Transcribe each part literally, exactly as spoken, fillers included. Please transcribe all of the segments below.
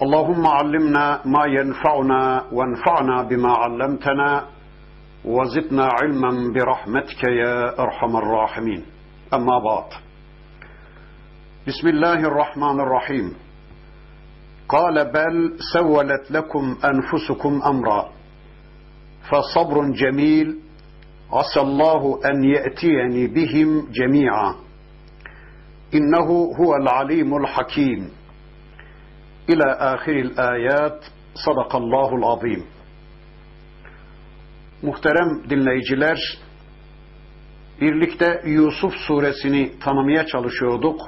Allahümme allimna ma yenfa'una ve enfa'na bima allamtana ve zidna ilmen bi rahmetike ya erhamer rahimin. Amma ba'd. Bismillahirrahmanirrahim. Kâle bel sevvelet lekum enfusukum emra. Fe sabrun cemil. Asallahu en ye'tiyeni bihim cemi'a. İnnehu huvel alimul hakim. İlâ âhiril âyât, sadakallâhul azîm. Muhterem dinleyiciler, birlikte Yusuf suresini tanımaya çalışıyorduk.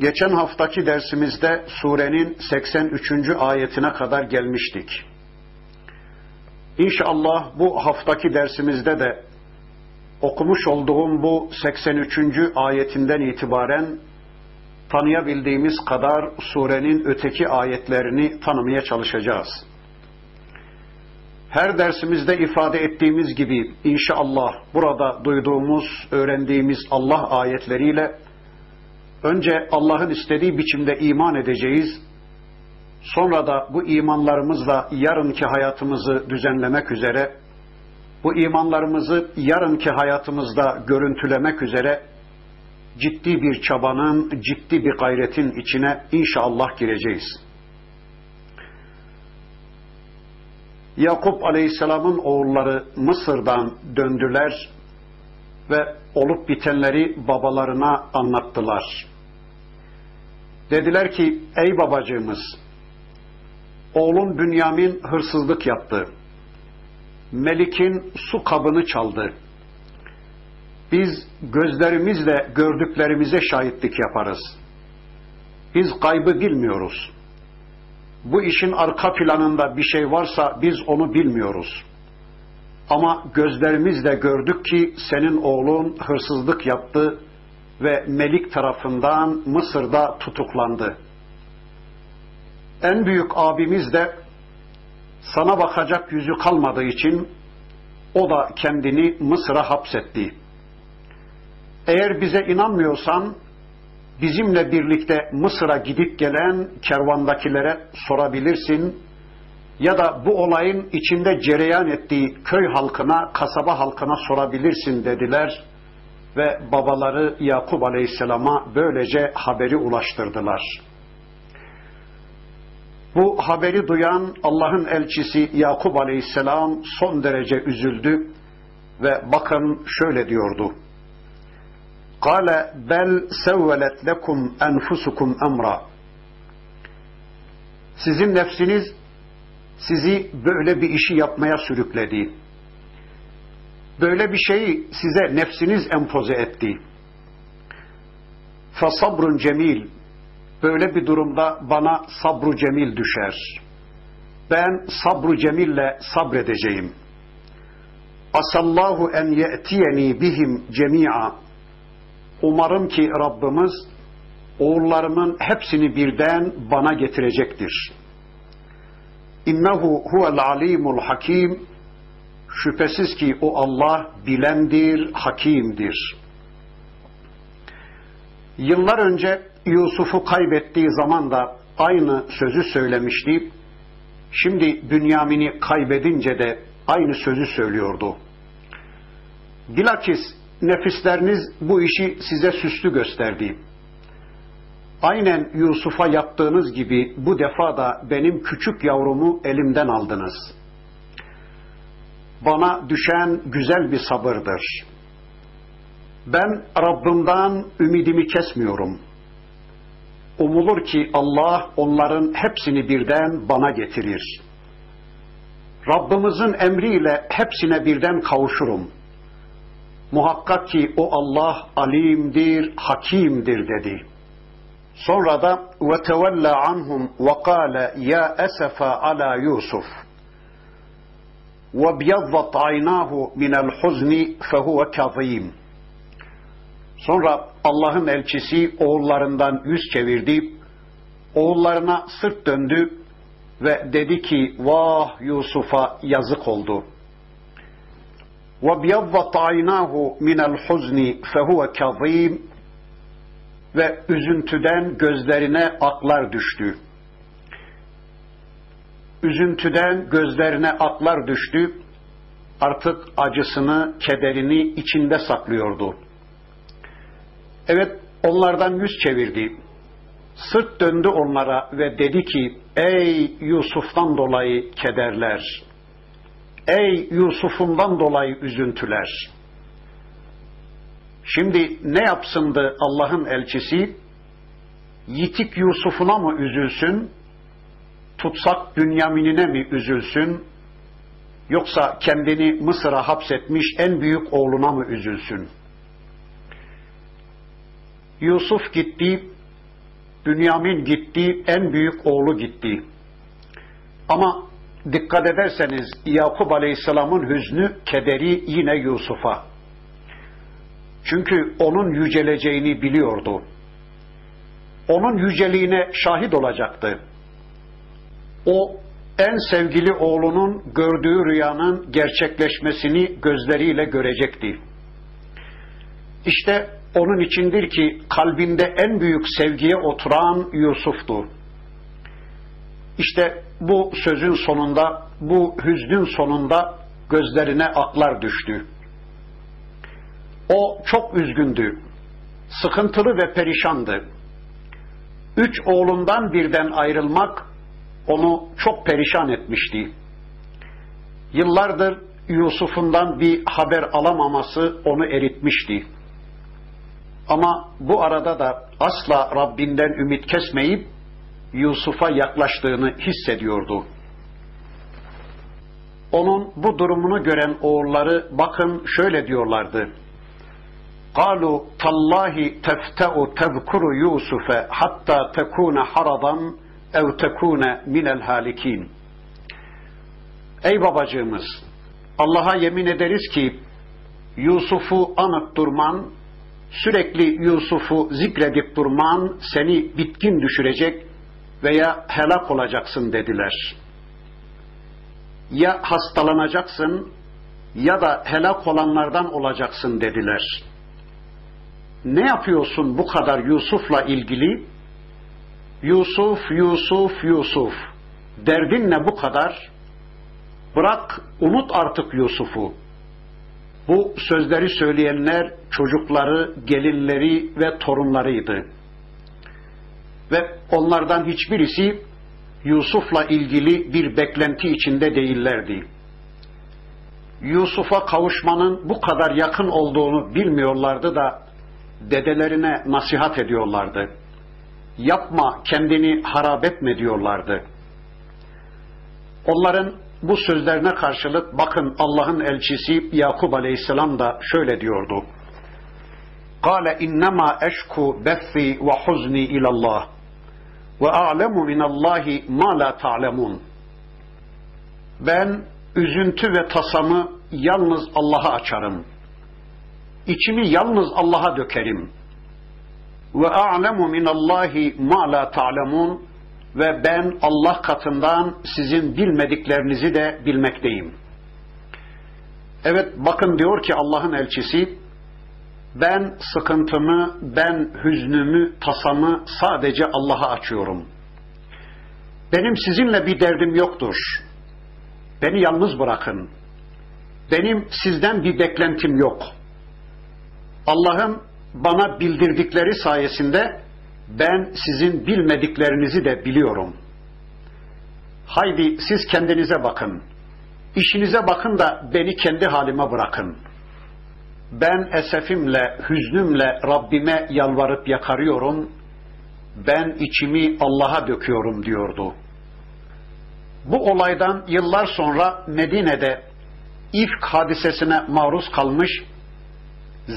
Geçen haftaki dersimizde surenin seksen üçüncü ayetine kadar gelmiştik. İnşallah bu haftaki dersimizde de okumuş olduğum bu seksen üçüncü ayetinden itibaren tanıyabildiğimiz kadar surenin öteki ayetlerini tanımaya çalışacağız. Her dersimizde ifade ettiğimiz gibi inşallah burada duyduğumuz, öğrendiğimiz Allah ayetleriyle önce Allah'ın istediği biçimde iman edeceğiz. Sonra da bu imanlarımızla yarınki hayatımızı düzenlemek üzere, bu imanlarımızı yarınki hayatımızda görüntülemek üzere ciddi bir çabanın, ciddi bir gayretin içine inşallah gireceğiz. Yakup Aleyhisselam'ın oğulları Mısır'dan döndüler ve olup bitenleri babalarına anlattılar. Dediler ki, ey babacığımız, oğlun Bünyamin hırsızlık yaptı. Melik'in su kabını çaldı. Biz gözlerimizle gördüklerimize şahitlik yaparız. Biz gaybı bilmiyoruz. Bu işin arka planında bir şey varsa biz onu bilmiyoruz. Ama gözlerimizle gördük ki senin oğlun hırsızlık yaptı ve Melik tarafından Mısır'da tutuklandı. En büyük abimiz de sana bakacak yüzü kalmadığı için o da kendini Mısır'a hapsetti. Eğer bize inanmıyorsan, bizimle birlikte Mısır'a gidip gelen kervandakilere sorabilirsin ya da bu olayın içinde cereyan ettiği köy halkına, kasaba halkına sorabilirsin dediler ve babaları Yakup Aleyhisselam'a böylece haberi ulaştırdılar. Bu haberi duyan Allah'ın elçisi Yakup Aleyhisselam son derece üzüldü ve bakın şöyle diyordu. قَالَ بَلْ سَوَّلَتْ لَكُمْ أَنْفُسُكُمْ أَمْرًا. Sizin nefsiniz sizi böyle bir işi yapmaya sürükledi. Böyle bir şeyi size nefsiniz empoze etti. فَصَبْرٌ cemil. Böyle bir durumda bana sabr-ı cemil düşer. Ben sabr-ı cemille sabredeceğim. أَسَلَّهُ أَنْ يَأْتِيَنِي بِهِمْ جَمِيعًا. Umarım ki Rabbimiz oğullarımın hepsini birden bana getirecektir. İnnehu huvel alimul hakim. Şüphesiz ki o Allah bilendir, hakimdir. Yıllar önce Yusuf'u kaybettiği zaman da aynı sözü söylemişti. Şimdi Bünyamin'i kaybedince de aynı sözü söylüyordu. Bilakis nefisleriniz bu işi size süslü gösterdi. Aynen Yusuf'a yaptığınız gibi bu defa da benim küçük yavrumu elimden aldınız. Bana düşen güzel bir sabırdır. Ben Rabbimden ümidimi kesmiyorum. Umulur ki Allah onların hepsini birden bana getirir. Rabbimizin emriyle hepsine birden kavuşurum. Muhakkak ki o Allah alimdir, hakimdir dedi. Sonra da وَتَوَلَّ عَنْهُمْ وَقَالَ يَا أَسَفَ عَلَى يُوسُفْ وَبْيَضَّتْ عَيْنَاهُ مِنَ الْحُزْنِ فَهُوَ كَظِيمٌ. Sonra Allah'ın elçisi oğullarından yüz çevirdi, oğullarına sırt döndü ve dedi ki, vah Yusuf'a yazık oldu. وَبْيَضَّتْ عَيْنَاهُ مِنَ الْحُزْنِ فَهُوَ كَظِيمٌ. Ve üzüntüden gözlerine aklar düştü. Üzüntüden gözlerine aklar düştü. Artık acısını, kederini içinde saklıyordu. Evet, onlardan yüz çevirdi. Sırt döndü onlara ve dedi ki, ey Yusuf'tan dolayı kederler, ey Yusuf'umdan dolayı üzüntüler. Şimdi ne yapsındı Allah'ın elçisi? Yitik Yusuf'una mı üzülsün? Tutsak Bünyamin'ine mi üzülsün? Yoksa kendini Mısır'a hapsetmiş en büyük oğluna mı üzülsün? Yusuf gitti, Bünyamin gitti, en büyük oğlu gitti. Ama dikkat ederseniz Yakup Aleyhisselam'ın hüznü, kederi yine Yusuf'a. Çünkü onun yüceleceğini biliyordu. Onun yüceliğine şahit olacaktı. O, en sevgili oğlunun gördüğü rüyanın gerçekleşmesini gözleriyle görecekti. İşte onun içindir ki kalbinde en büyük sevgiye oturan Yusuf'tu. İşte bu sözün sonunda, bu hüznün sonunda gözlerine aklar düştü. O çok üzgündü, sıkıntılı ve perişandı. Üç oğlundan birden ayrılmak onu çok perişan etmişti. Yıllardır Yusuf'undan bir haber alamaması onu eritmişti. Ama bu arada da asla Rabbinden ümit kesmeyip Yusuf'a yaklaştığını hissediyordu. Onun bu durumunu gören oğulları bakın şöyle diyorlardı. قالوا تالله تفتأ تذكر يوسف حتى تكون حرضا أو تكون من الهالكين. Ey babacığımız, Allah'a yemin ederiz ki Yusuf'u anıp durman, sürekli Yusuf'u zikredip durman seni bitkin düşürecek veya helak olacaksın dediler. Ya hastalanacaksın ya da helak olanlardan olacaksın dediler. Ne yapıyorsun bu kadar Yusuf'la ilgili? Yusuf, Yusuf, Yusuf. Derdin ne bu kadar? Bırak, unut artık Yusuf'u. Bu sözleri söyleyenler çocukları, gelinleri ve torunlarıydı. Ve onlardan hiçbirisi Yusuf'la ilgili bir beklenti içinde değillerdi. Yusuf'a kavuşmanın bu kadar yakın olduğunu bilmiyorlardı da dedelerine nasihat ediyorlardı. Yapma, kendini harap etme diyorlardı. Onların bu sözlerine karşılık bakın Allah'ın elçisi Yakup Aleyhisselam da şöyle diyordu. قَالَ اِنَّمَا اَشْكُوا بَثِّي وَحُزْنِي اِلَى اللّٰهِ وَاَعْلَمُ مِنَ اللّٰهِ مَا لَا تَعْلَمُونَ. Ben üzüntü ve tasamı yalnız Allah'a açarım. İçimi yalnız Allah'a dökerim. Ve a'lemu minallahi ma la ta'lemun. Ve ben Allah katından sizin bilmediklerinizi de bilmekteyim. Evet, bakın diyor ki Allah'ın elçisi, ben sıkıntımı, ben hüznümü, tasamı sadece Allah'a açıyorum. Benim sizinle bir derdim yoktur. Beni yalnız bırakın. Benim sizden bir beklentim yok. Allah'ın bana bildirdikleri sayesinde ben sizin bilmediklerinizi de biliyorum. Haydi siz kendinize bakın. İşinize bakın da beni kendi halime bırakın. Ben esefimle, hüznümle Rabbime yalvarıp yakarıyorum. Ben içimi Allah'a döküyorum diyordu. Bu olaydan yıllar sonra Medine'de İfk hadisesine maruz kalmış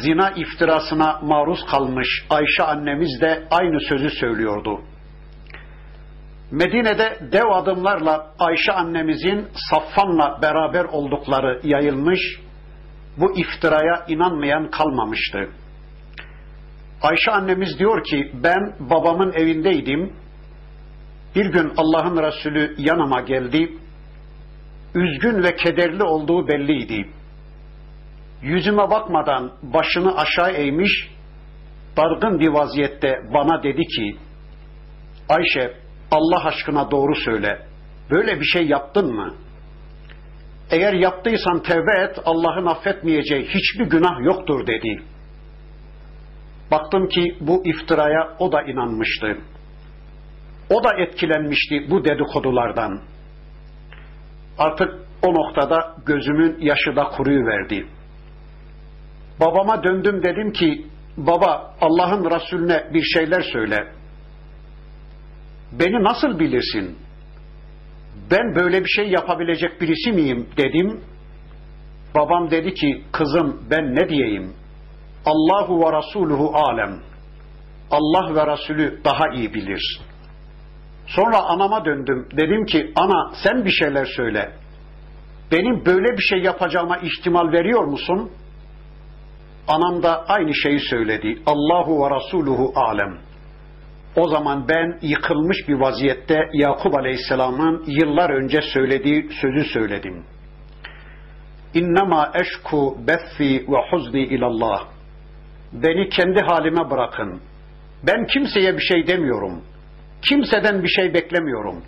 zina iftirasına maruz kalmış Ayşe annemiz de aynı sözü söylüyordu. Medine'de dev adımlarla Ayşe annemizin Safvan'la beraber oldukları yayılmış, bu iftiraya inanmayan kalmamıştı. Ayşe annemiz diyor ki, ben babamın evindeydim, bir gün Allah'ın Resulü yanıma geldi, üzgün ve kederli olduğu belliydi. Yüzüme bakmadan başını aşağı eğmiş, dargın bir vaziyette bana dedi ki, Ayşe, Allah aşkına doğru söyle, böyle bir şey yaptın mı? Eğer yaptıysan tevbe et, Allah'ın affetmeyeceği hiçbir günah yoktur dedi. Baktım ki bu iftiraya o da inanmıştı. O da etkilenmişti bu dedikodulardan. Artık o noktada gözümün yaşı da kuruyuverdi. Babama döndüm, dedim ki, baba Allah'ın Resulüne bir şeyler söyle. Beni nasıl bilirsin? Ben böyle bir şey yapabilecek birisi miyim dedim. Babam dedi ki, kızım ben ne diyeyim? Allahu ve Resuluhu alem. Allah ve Resulü daha iyi bilir. Sonra anama döndüm. Dedim ki, ana sen bir şeyler söyle. Benim böyle bir şey yapacağıma ihtimal veriyor musun? Anam da aynı şeyi söyledi. Allahu ve Resuluhu alem. O zaman ben yıkılmış bir vaziyette Yakup Aleyhisselam'ın yıllar önce söylediği sözü söyledim. İnnemâ eşku bethî ve huzni ilallah. Beni kendi halime bırakın. Ben kimseye bir şey demiyorum. Kimseden bir şey beklemiyorum.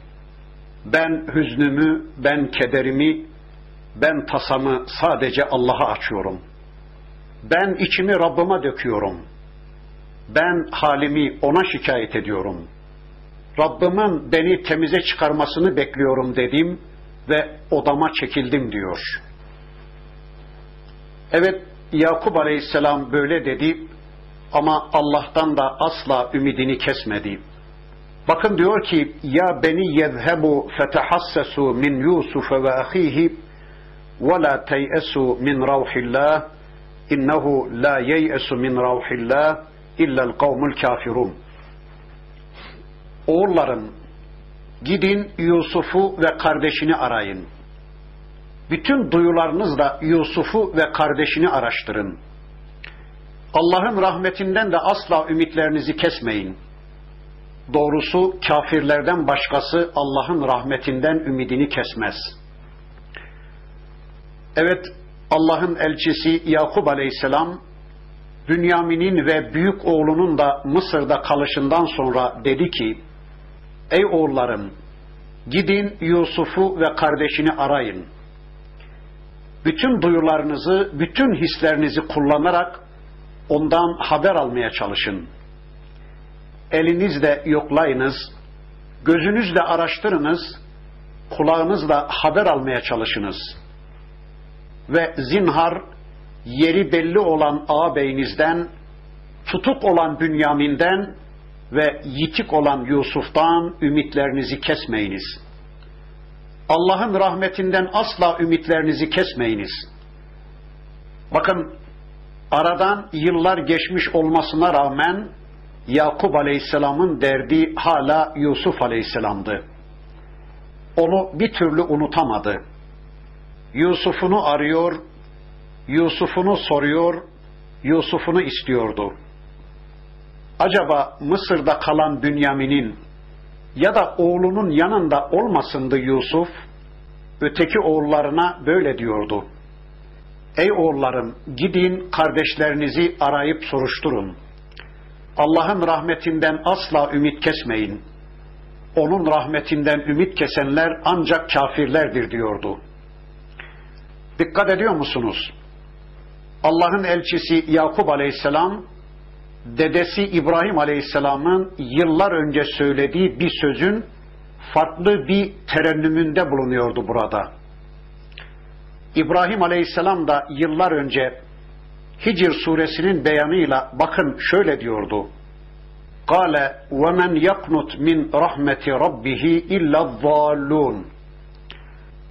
Ben hüznümü, ben kederimi, ben tasamı sadece Allah'a açıyorum. Ben içimi Rabbıma döküyorum. Ben halimi ona şikayet ediyorum. Rabbimin beni temize çıkarmasını bekliyorum dedim ve odama çekildim diyor. Evet, Yakup Aleyhisselam böyle dedi ama Allah'tan da asla ümidini kesmedi. Bakın diyor ki, ya beni yezhebu fetahassasu min Yusuf ve ahihi ve la teyesu min rauhillah innehu la yeyesu min rauhillah illel kavmul kafirun. Oğullarım, gidin Yusuf'u ve kardeşini arayın. Bütün duyularınızla Yusuf'u ve kardeşini araştırın. Allah'ın rahmetinden de asla ümitlerinizi kesmeyin. Doğrusu kafirlerden başkası Allah'ın rahmetinden ümidini kesmez. Evet, Allah'ın elçisi Yakup Aleyhisselam, Bünyamin'in ve büyük oğlunun da Mısır'da kalışından sonra dedi ki, ey oğullarım, gidin Yusuf'u ve kardeşini arayın. Bütün duyularınızı, bütün hislerinizi kullanarak ondan haber almaya çalışın. Elinizle yoklayınız, gözünüzle araştırınız, kulağınızla haber almaya çalışınız. Ve zinhar, yeri belli olan ağabeyinizden, tutuk olan Bünyamin'den ve yitik olan Yusuf'tan ümitlerinizi kesmeyiniz. Allah'ın rahmetinden asla ümitlerinizi kesmeyiniz. Bakın, aradan yıllar geçmiş olmasına rağmen Yakup Aleyhisselam'ın derdi hala Yusuf Aleyhisselam'dı. Onu bir türlü unutamadı. Yusuf'unu arıyor, Yusuf'unu soruyor, Yusuf'unu istiyordu. Acaba Mısır'da kalan Bünyamin'in ya da oğlunun yanında olmasındı Yusuf, öteki oğullarına böyle diyordu. Ey oğullarım, gidin kardeşlerinizi arayıp soruşturun. Allah'ın rahmetinden asla ümit kesmeyin. Onun rahmetinden ümit kesenler ancak kafirlerdir diyordu. Dikkat ediyor musunuz? Allah'ın elçisi Yakup Aleyhisselam, dedesi İbrahim Aleyhisselam'ın yıllar önce söylediği bir sözün farklı bir terennümünde bulunuyordu burada. İbrahim Aleyhisselam da yıllar önce Hicr suresinin beyanıyla bakın şöyle diyordu. Kale ve men yaknut min rahmeti rabbihi illa zallun.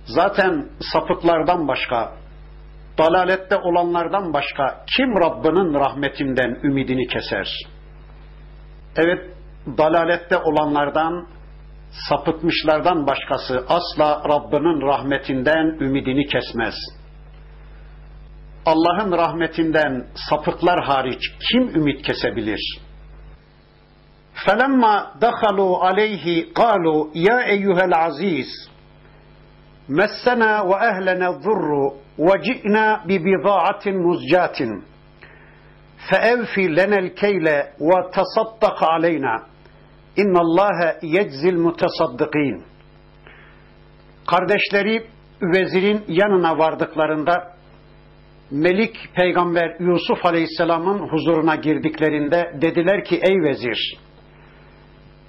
Zaten sapıklardan başka, dalalette olanlardan başka kim Rabbinin rahmetinden ümidini keser? Evet, dalalette olanlardan, sapıtmışlardan başkası asla Rabbinin rahmetinden ümidini kesmez. Allah'ın rahmetinden sapıklar hariç kim ümit kesebilir? فَلَمَّا دَخَلُوا عَلَيْهِ قَالُوا يَا اَيُّهَا الْعَز۪يزِ مَسَّنَا وَأَهْلَنَا الضُّرُّ وَجِئْنَا بِبِضَاعَةٍ مُزْجَاتٍ فَاَوْفِ لَنَا الْكَيْلَ وَتَصَدَّقْ عَلَيْنَا اِنَّ اللّٰهَ يَجْزِ الْمُتَصَدِّقِينَ. Kardeşleri vezirin yanına vardıklarında, Melik Peygamber Yusuf Aleyhisselam'ın huzuruna girdiklerinde dediler ki, ey vezir,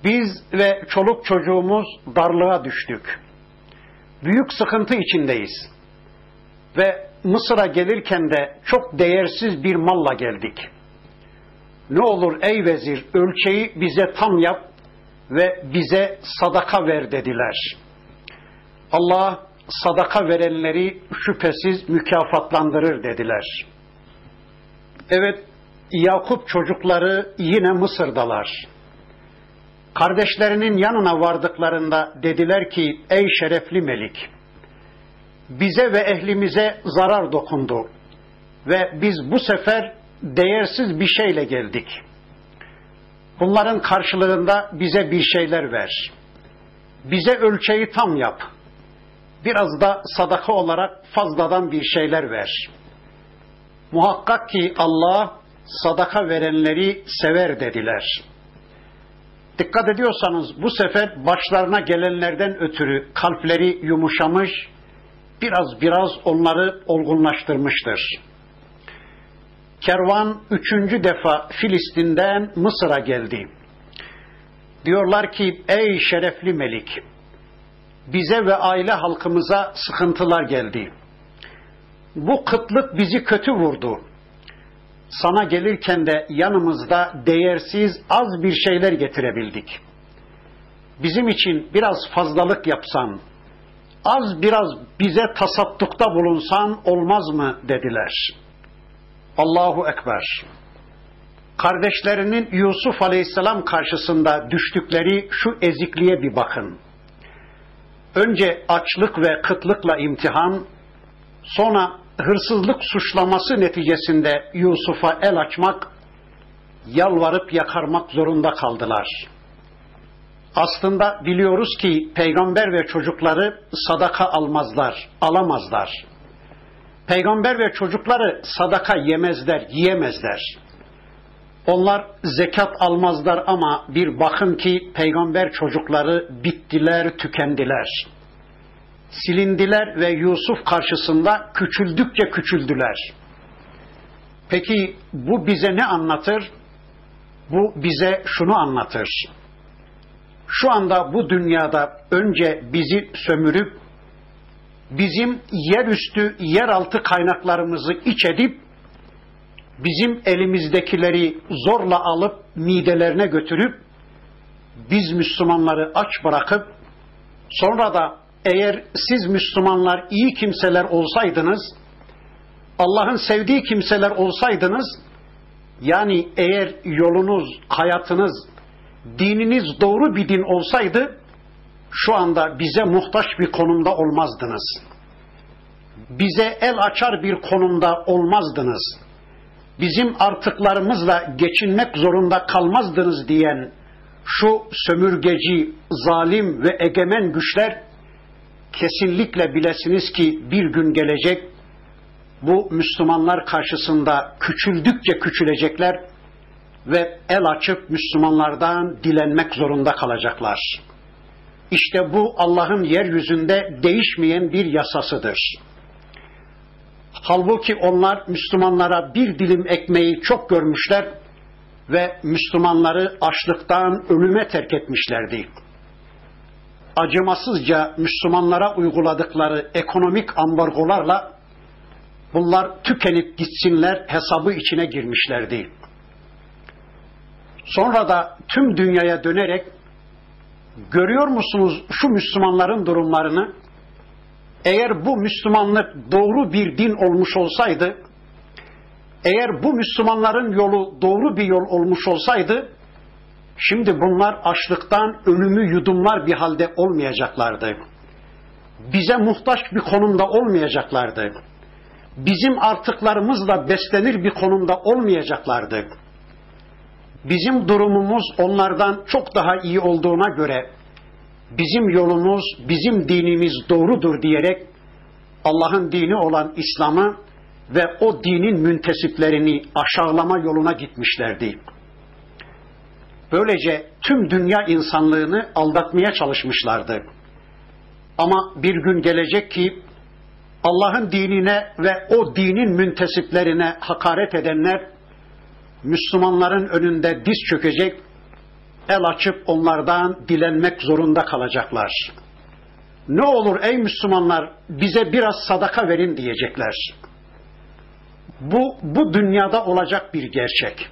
biz ve çoluk çocuğumuz darlığa düştük. Büyük sıkıntı içindeyiz. Ve Mısır'a gelirken de çok değersiz bir malla geldik. Ne olur ey vezir, ölçeği bize tam yap ve bize sadaka ver dediler. Allah sadaka verenleri şüphesiz mükafatlandırır dediler. Evet, Yakup çocukları yine Mısır'dalar. Kardeşlerinin yanına vardıklarında dediler ki, ey şerefli Melik, bize ve ehlimize zarar dokundu ve biz bu sefer değersiz bir şeyle geldik. Bunların karşılığında bize bir şeyler ver. Bize ölçeği tam yap. Biraz da sadaka olarak fazladan bir şeyler ver. Muhakkak ki Allah sadaka verenleri sever dediler. Dikkat ediyorsanız bu sefer başlarına gelenlerden ötürü kalpleri yumuşamış, biraz biraz onları olgunlaştırmıştır. Kervan üçüncü defa Filistin'den Mısır'a geldi. Diyorlar ki, ey şerefli Melik, bize ve aile halkımıza sıkıntılar geldi. Bu kıtlık bizi kötü vurdu. Sana gelirken de yanımızda değersiz az bir şeyler getirebildik. Bizim için biraz fazlalık yapsan, az biraz bize tasattukta bulunsan olmaz mı dediler. Allahu Ekber. Kardeşlerinin Yusuf Aleyhisselam karşısında düştükleri şu ezikliğe bir bakın. Önce açlık ve kıtlıkla imtihan, sonra hırsızlık suçlaması neticesinde Yusuf'a el açmak, yalvarıp yakarmak zorunda kaldılar. Aslında biliyoruz ki peygamber ve çocukları sadaka almazlar, alamazlar. Peygamber ve çocukları sadaka yemezler, yiyemezler. Onlar zekat almazlar ama bir bakın ki peygamber çocukları bittiler, tükendiler. Silindiler ve Yusuf karşısında küçüldükçe küçüldüler. Peki bu bize ne anlatır? Bu bize şunu anlatır. Şu anda bu dünyada önce bizi sömürüp, bizim yerüstü, yeraltı kaynaklarımızı iç edip, bizim elimizdekileri zorla alıp midelerine götürüp, biz Müslümanları aç bırakıp, sonra da eğer siz Müslümanlar iyi kimseler olsaydınız, Allah'ın sevdiği kimseler olsaydınız, yani eğer yolunuz, hayatınız, dininiz doğru bir din olsaydı, şu anda bize muhtaç bir konumda olmazdınız. Bize el açar bir konumda olmazdınız. Bizim artıklarımızla geçinmek zorunda kalmazdınız diyen şu sömürgeci, zalim ve egemen güçler, kesinlikle bilesiniz ki bir gün gelecek, bu Müslümanlar karşısında küçüldükçe küçülecekler ve el açıp Müslümanlardan dilenmek zorunda kalacaklar. İşte bu Allah'ın yeryüzünde değişmeyen bir yasasıdır. Halbuki onlar Müslümanlara bir dilim ekmeği çok görmüşler ve Müslümanları açlıktan ölüme terk etmişlerdi. Acımasızca Müslümanlara uyguladıkları ekonomik ambargolarla bunlar tükenip gitsinler hesabı içine girmişlerdi. Sonra da tüm dünyaya dönerek, görüyor musunuz şu Müslümanların durumlarını? eğer bu Müslümanlık doğru bir din olmuş olsaydı, eğer bu Müslümanların yolu doğru bir yol olmuş olsaydı, şimdi bunlar açlıktan ölümü yudumlar bir halde olmayacaklardı. Bize muhtaç bir konumda olmayacaklardı. Bizim artıklarımızla beslenir bir konumda olmayacaklardı. Bizim durumumuz onlardan çok daha iyi olduğuna göre, bizim yolumuz, bizim dinimiz doğrudur diyerek Allah'ın dini olan İslam'ı ve o dinin müntesiplerini aşağılama yoluna gitmişlerdi. Böylece tüm dünya insanlığını aldatmaya çalışmışlardı. Ama bir gün gelecek ki Allah'ın dinine ve o dinin müntesiplerine hakaret edenler Müslümanların önünde diz çökecek, el açıp onlardan dilenmek zorunda kalacaklar. Ne olur ey Müslümanlar, bize biraz sadaka verin diyecekler. Bu, bu dünyada olacak bir gerçek.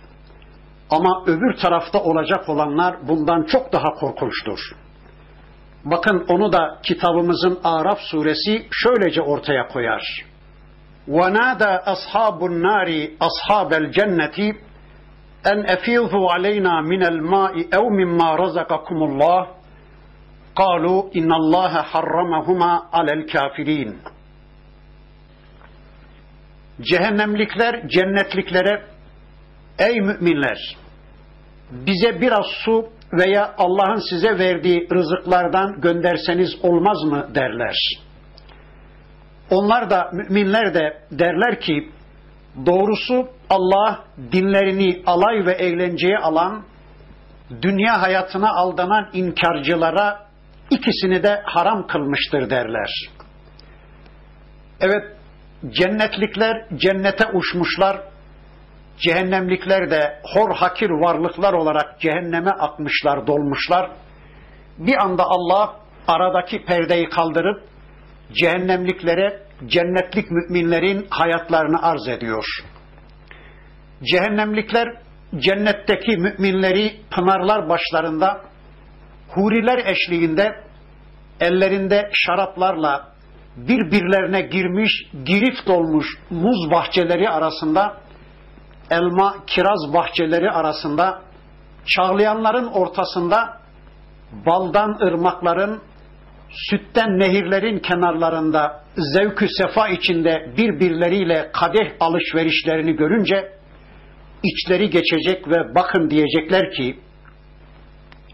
Ama öbür tarafta olacak olanlar bundan çok daha korkunçtur. Bakın onu da kitabımızın Araf suresi şöylece ortaya koyar. وَنَادَى أَصْحَابُ النَّارِ أَصْحَابَ الْجَنَّةِ اَنْ اَفِيضُوا عَلَيْنَا مِنَ الْمَاءِ اَوْ مِمَّا رَزَقَكُمُ اللّٰهِ قَالُوا اِنَّ اللّٰهَ حَرَّمَهُمَا عَلَى الْكَافِرِينَ. Cehennemlikler cennetliklere, ey müminler, bize biraz su veya Allah'ın size verdiği rızıklardan gönderseniz olmaz mı derler. Onlar da, müminler de derler ki, doğrusu Allah dinlerini alay ve eğlenceye alan, dünya hayatına aldanan inkarcılara ikisini de haram kılmıştır derler. Evet, cennetlikler cennete uçmuşlar, cehennemlikler de hor hakir varlıklar olarak cehenneme akmışlar, dolmuşlar. Bir anda Allah aradaki perdeyi kaldırıp cehennemliklere cennetlik müminlerin hayatlarını arz ediyor. Cehennemlikler cennetteki müminleri pınarlar başlarında, huriler eşliğinde, ellerinde şaraplarla birbirlerine girmiş, girift olmuş muz bahçeleri arasında, elma, kiraz bahçeleri arasında, çağlayanların ortasında, baldan ırmakların, sütten nehirlerin kenarlarında zevk-ü sefa içinde birbirleriyle kadeh alışverişlerini görünce içleri geçecek ve bakın diyecekler ki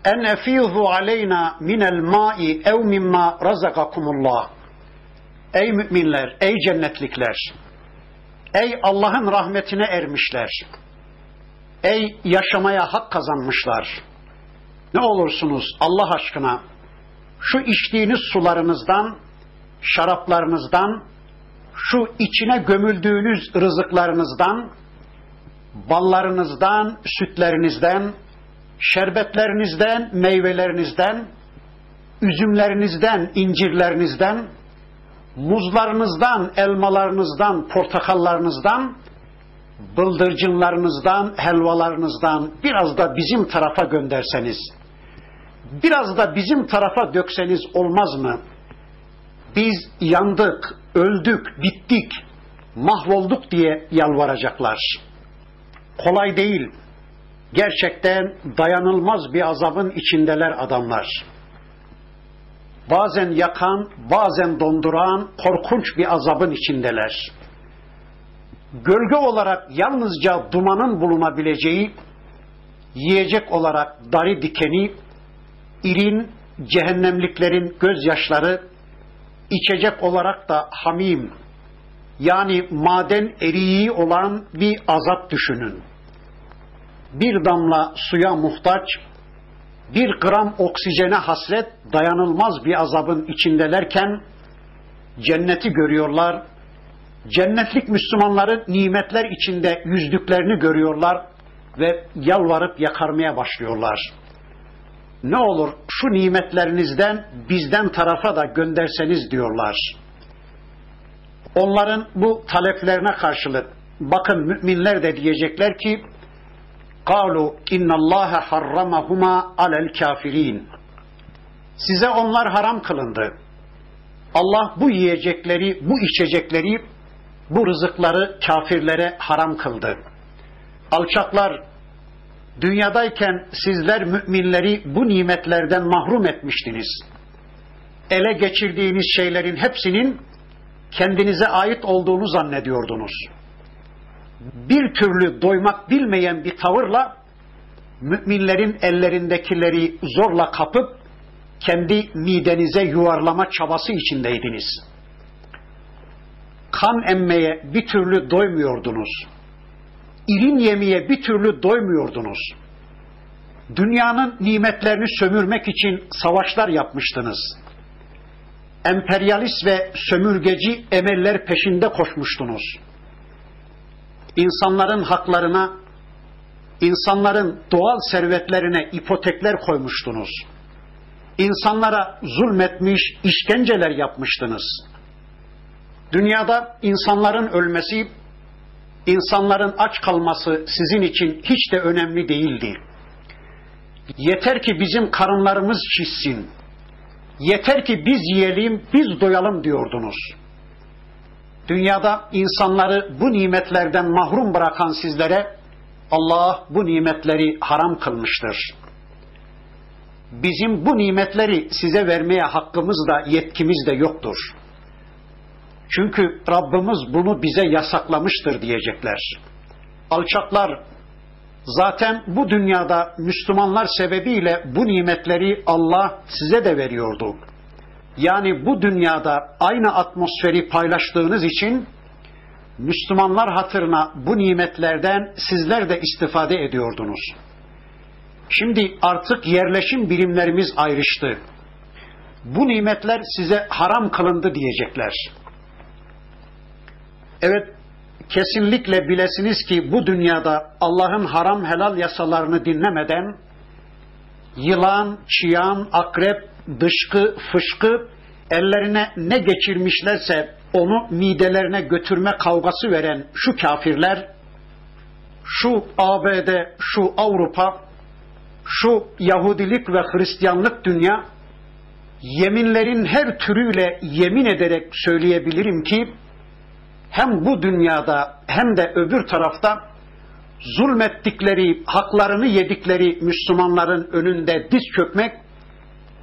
en efizu aleyna minel ma'i ev mimma razakakumullah. Ey müminler, ey cennetlikler, ey Allah'ın rahmetine ermişler, ey yaşamaya hak kazanmışlar, ne olursunuz Allah aşkına şu içtiğiniz sularınızdan, şaraplarınızdan, şu içine gömüldüğünüz rızıklarınızdan, ballarınızdan, sütlerinizden, şerbetlerinizden, meyvelerinizden, üzümlerinizden, incirlerinizden, muzlarınızdan, elmalarınızdan, portakallarınızdan, bıldırcınlarınızdan, helvalarınızdan biraz da bizim tarafa gönderseniz, biraz da bizim tarafa dökseniz olmaz mı? Biz yandık, öldük, bittik, mahvolduk diye yalvaracaklar. Kolay değil. Gerçekten dayanılmaz bir azabın içindeler adamlar. Bazen yakan, bazen donduran korkunç bir azabın içindeler. Gölge olarak yalnızca dumanın bulunabileceği, yiyecek olarak darı dikeni, İrin, cehennemliklerin gözyaşları, içecek olarak da hamim, yani maden eriği olan bir azap düşünün. Bir damla suya muhtaç, bir gram oksijene hasret, dayanılmaz bir azabın içindelerken cenneti görüyorlar, cennetlik Müslümanların nimetler içinde yüzdüklerini görüyorlar ve yalvarıp yakarmaya başlıyorlar. Ne olur şu nimetlerinizden bizden tarafa da gönderseniz diyorlar. Onların bu taleplerine karşılık bakın müminler de diyecekler ki قَالُوا اِنَّ اللّٰهَ حَرَّمَهُمَا عَلَى الْكَافِر۪ينَ. Size onlar haram kılındı. Allah bu yiyecekleri, bu içecekleri, bu rızıkları kafirlere haram kıldı. Alçaklar, dünyadayken sizler müminleri bu nimetlerden mahrum etmiştiniz. Ele geçirdiğiniz şeylerin hepsinin kendinize ait olduğunu zannediyordunuz. Bir türlü doymak bilmeyen bir tavırla müminlerin ellerindekileri zorla kapıp kendi midenize yuvarlama çabası içindeydiniz. Kan emmeye bir türlü doymuyordunuz. İrin yemeye bir türlü doymuyordunuz. Dünyanın nimetlerini sömürmek için savaşlar yapmıştınız. Emperyalist ve sömürgeci emeller peşinde koşmuştunuz. İnsanların haklarına, insanların doğal servetlerine ipotekler koymuştunuz. İnsanlara zulmetmiş, işkenceler yapmıştınız. Dünyada insanların ölmesi, insanların aç kalması sizin için hiç de önemli değildi. Yeter ki bizim karınlarımız şişsin, yeter ki biz yiyelim, biz doyalım diyordunuz. Dünyada insanları bu nimetlerden mahrum bırakan sizlere Allah bu nimetleri haram kılmıştır. Bizim bu nimetleri size vermeye hakkımız da yetkimiz de yoktur. Çünkü Rabbimiz bunu bize yasaklamıştır diyecekler. Alçaklar, zaten bu dünyada Müslümanlar sebebiyle bu nimetleri Allah size de veriyordu. Yani bu dünyada aynı atmosferi paylaştığınız için Müslümanlar hatırına bu nimetlerden sizler de istifade ediyordunuz. Şimdi artık yerleşim birimlerimiz ayrıştı. Bu nimetler size haram kılındı diyecekler. Evet, kesinlikle bilesiniz ki bu dünyada Allah'ın haram helal yasalarını dinlemeden yılan, çıyan, akrep, dışkı, fışkı ellerine ne geçirmişlerse onu midelerine götürme kavgası veren şu kafirler, şu A B D, şu Avrupa, şu Yahudilik ve Hristiyanlık dünya, yeminlerin her türüyle yemin ederek söyleyebilirim ki hem bu dünyada hem de öbür tarafta zulmettikleri, haklarını yedikleri Müslümanların önünde diz çökmek,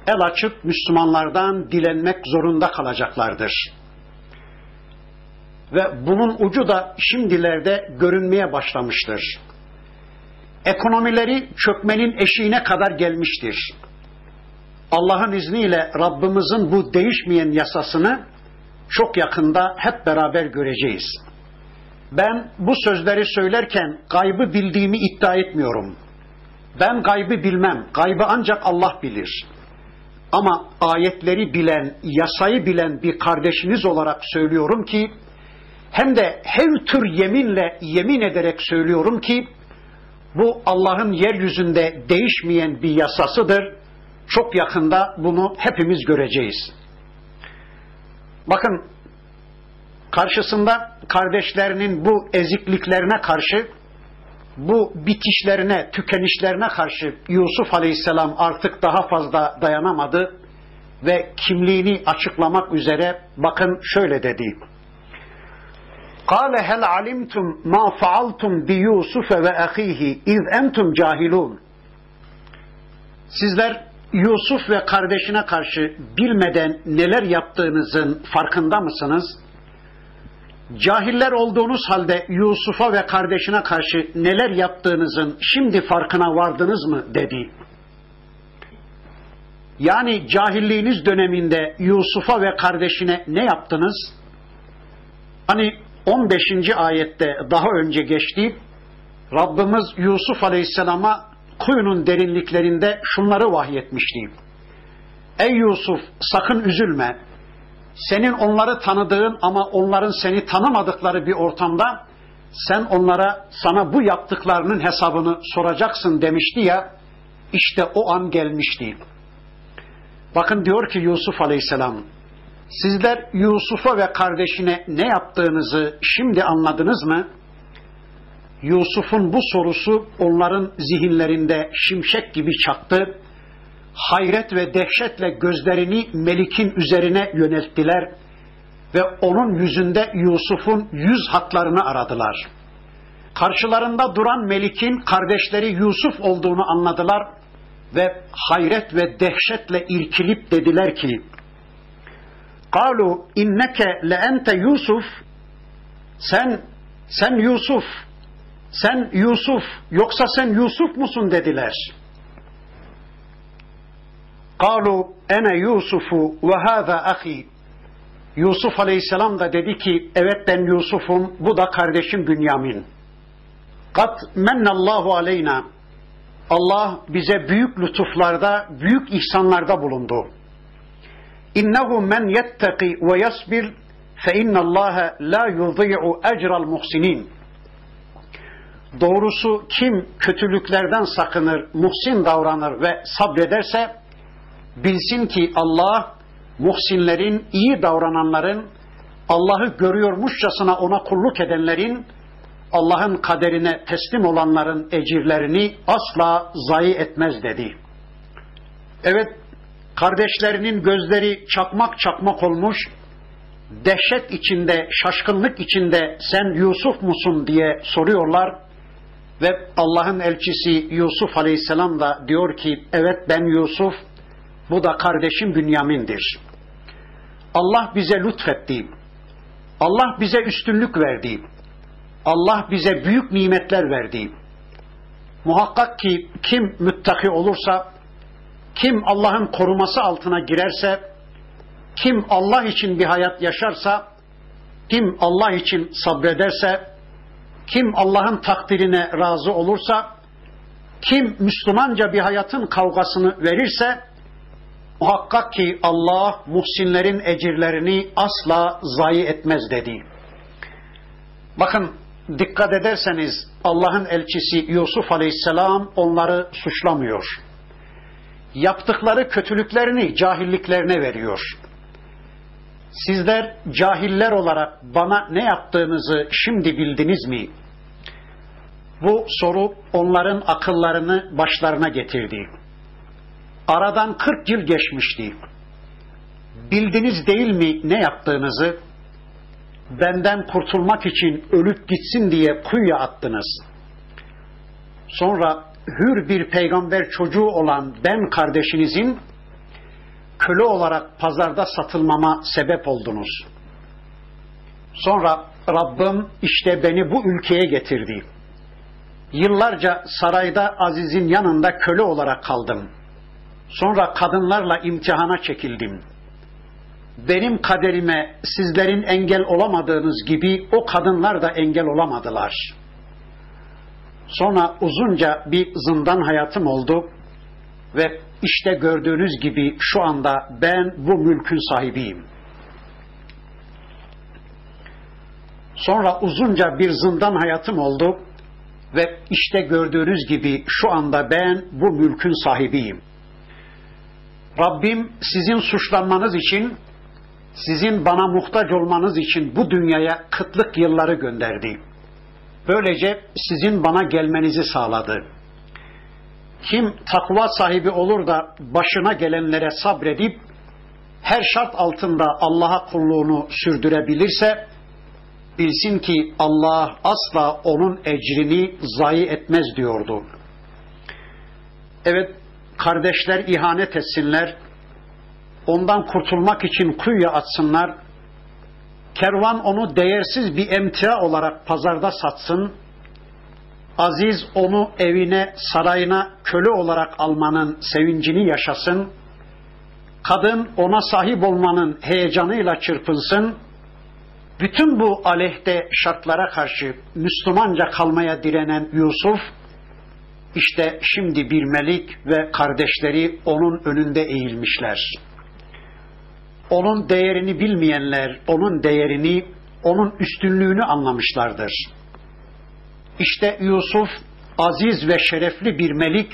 el açıp Müslümanlardan dilenmek zorunda kalacaklardır. Ve bunun ucu da şimdilerde görünmeye başlamıştır. Ekonomileri çökmenin eşiğine kadar gelmiştir. Allah'ın izniyle Rabbimizin bu değişmeyen yasasını çok yakında hep beraber göreceğiz. Ben bu sözleri söylerken gaybı bildiğimi iddia etmiyorum. Ben gaybı bilmem, gaybı ancak Allah bilir. Ama ayetleri bilen, yasayı bilen bir kardeşiniz olarak söylüyorum ki, hem de her tür yeminle yemin ederek söylüyorum ki, bu Allah'ın yeryüzünde değişmeyen bir yasasıdır. Çok yakında bunu hepimiz göreceğiz. Bakın, karşısında kardeşlerinin bu ezikliklerine karşı, bu bitişlerine, tükenişlerine karşı Yusuf Aleyhisselam artık daha fazla dayanamadı ve kimliğini açıklamak üzere bakın şöyle dedi. قَالَ هَلْ عَلِمْتُمْ مَا فَعَلْتُمْ بِيُوسُفَ وَأَخِيهِ اِذْ اَنْتُمْ جَاهِلُونَ. Sizler Yusuf ve kardeşine karşı bilmeden neler yaptığınızın farkında mısınız? Cahiller olduğunuz halde Yusuf'a ve kardeşine karşı neler yaptığınızın şimdi farkına vardınız mı dedi. Yani cahilliğiniz döneminde Yusuf'a ve kardeşine ne yaptınız? Hani on beşinci ayette daha önce geçti, Rabbimiz Yusuf Aleyhisselam'a kuyunun derinliklerinde şunları vahyetmişti. Ey Yusuf, sakın üzülme. Senin onları tanıdığın ama onların seni tanımadıkları bir ortamda sen onlara sana bu yaptıklarının hesabını soracaksın demişti ya, işte o an gelmişti. Bakın diyor ki Yusuf Aleyhisselam, sizler Yusuf'a ve kardeşine ne yaptığınızı şimdi anladınız mı? Yusuf'un bu sorusu onların zihinlerinde şimşek gibi çaktı. hayret ve dehşetle gözlerini Melik'in üzerine yönelttiler ve onun yüzünde Yusuf'un yüz hatlarını aradılar. Karşılarında duran Melik'in kardeşleri Yusuf olduğunu anladılar ve hayret ve dehşetle irkilip dediler ki: "Kalu inneke le ente Yusuf, sen sen Yusuf, sen Yusuf, yoksa sen Yusuf musun?" dediler. "Kalu ene Yusufu ve hâza ahi." Yusuf aleyhisselam da dedi ki: "Evet, ben Yusuf'um, bu da kardeşim Bünyamin." "Kat mennallahu aleyna." Allah bize büyük lütuflarda, büyük ihsanlarda bulundu. "İnnehu men yetteki ve yasbir fe innallâhe la yudî'u ecral muhsinin." Doğrusu kim kötülüklerden sakınır, muhsin davranır ve sabrederse, bilsin ki Allah muhsinlerin, iyi davrananların, Allah'ı görüyormuşçasına ona kulluk edenlerin, Allah'ın kaderine teslim olanların ecirlerini asla zayi etmez dedi. Evet, kardeşlerinin gözleri çakmak çakmak olmuş, dehşet içinde, şaşkınlık içinde "Sen Yusuf musun?" diye soruyorlar ve Allah'ın elçisi Yusuf aleyhisselam da diyor ki: "Evet, ben Yusuf, bu da kardeşim Bünyamin'dir." Allah bize lütfetti. Allah bize üstünlük verdi. Allah bize büyük nimetler verdi. Muhakkak ki kim müttaki olursa, kim Allah'ın koruması altına girerse, kim Allah için bir hayat yaşarsa, kim Allah için sabrederse, kim Allah'ın takdirine razı olursa, kim Müslümanca bir hayatın kavgasını verirse, muhakkak ki Allah muhsinlerin ecirlerini asla zayi etmez dedi. Bakın, dikkat ederseniz Allah'ın elçisi Yusuf aleyhisselam onları suçlamıyor. Yaptıkları kötülüklerini cahilliklerine veriyor. "Sizler cahiller olarak bana ne yaptığınızı şimdi bildiniz mi?" Bu soru onların akıllarını başlarına getirdi. Aradan kırk yıl geçmişti. "Bildiniz değil mi ne yaptığınızı? Benden kurtulmak için ölüp gitsin diye kuyuya attınız. Sonra hür bir peygamber çocuğu olan ben kardeşinizin köle olarak pazarda satılmama sebep oldunuz. Sonra Rabbim işte beni bu ülkeye getirdi. Yıllarca sarayda Aziz'in yanında köle olarak kaldım. Sonra kadınlarla imtihana çekildim. Benim kaderime sizlerin engel olamadığınız gibi o kadınlar da engel olamadılar. Sonra uzunca bir zindan hayatım oldu ve işte gördüğünüz gibi şu anda ben bu mülkün sahibiyim." Sonra uzunca bir zindan hayatım oldu ve işte gördüğünüz gibi şu anda ben bu mülkün sahibiyim. "Rabbim sizin suçlanmanız için, sizin bana muhtaç olmanız için bu dünyaya kıtlık yılları gönderdi. Böylece sizin bana gelmenizi sağladı. Kim takva sahibi olur da başına gelenlere sabredip her şart altında Allah'a kulluğunu sürdürebilirse, bilsin ki Allah asla onun ecrini zayi etmez diyordu." Evet, kardeşler ihanet etsinler, ondan kurtulmak için kuyuya atsınlar, kervan onu değersiz bir emtia olarak pazarda satsın, Aziz onu evine, sarayına köle olarak almanın sevincini yaşasın, kadın ona sahip olmanın heyecanıyla çırpınsın, bütün bu aleyhte şartlara karşı Müslümanca kalmaya direnen Yusuf, işte şimdi bir melek ve kardeşleri onun önünde eğilmişler. Onun değerini bilmeyenler, onun değerini, onun üstünlüğünü anlamışlardır. İşte Yusuf, aziz ve şerefli bir melik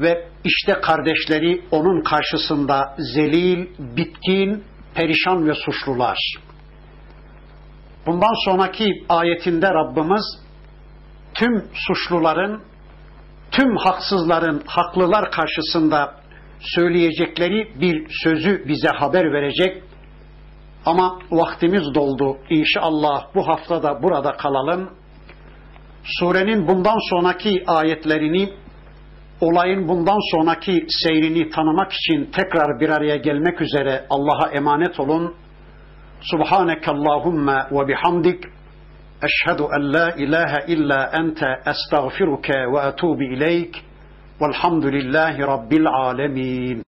ve işte kardeşleri onun karşısında zelil, bitkin, perişan ve suçlular. Bundan sonraki ayetinde Rabbimiz tüm suçluların, tüm haksızların haklılar karşısında söyleyecekleri bir sözü bize haber verecek. Ama vaktimiz doldu. İnşallah bu hafta da burada kalalım. Surenin bundan sonraki ayetlerini, olayın bundan sonraki seyrini tanımak için tekrar bir araya gelmek üzere Allah'a emanet olun. Subhanekallahümme ve bihamdik. Eşhedü en la ilahe illa ente estağfiruke ve etubu ileyk. Velhamdülillahi rabbil alemin.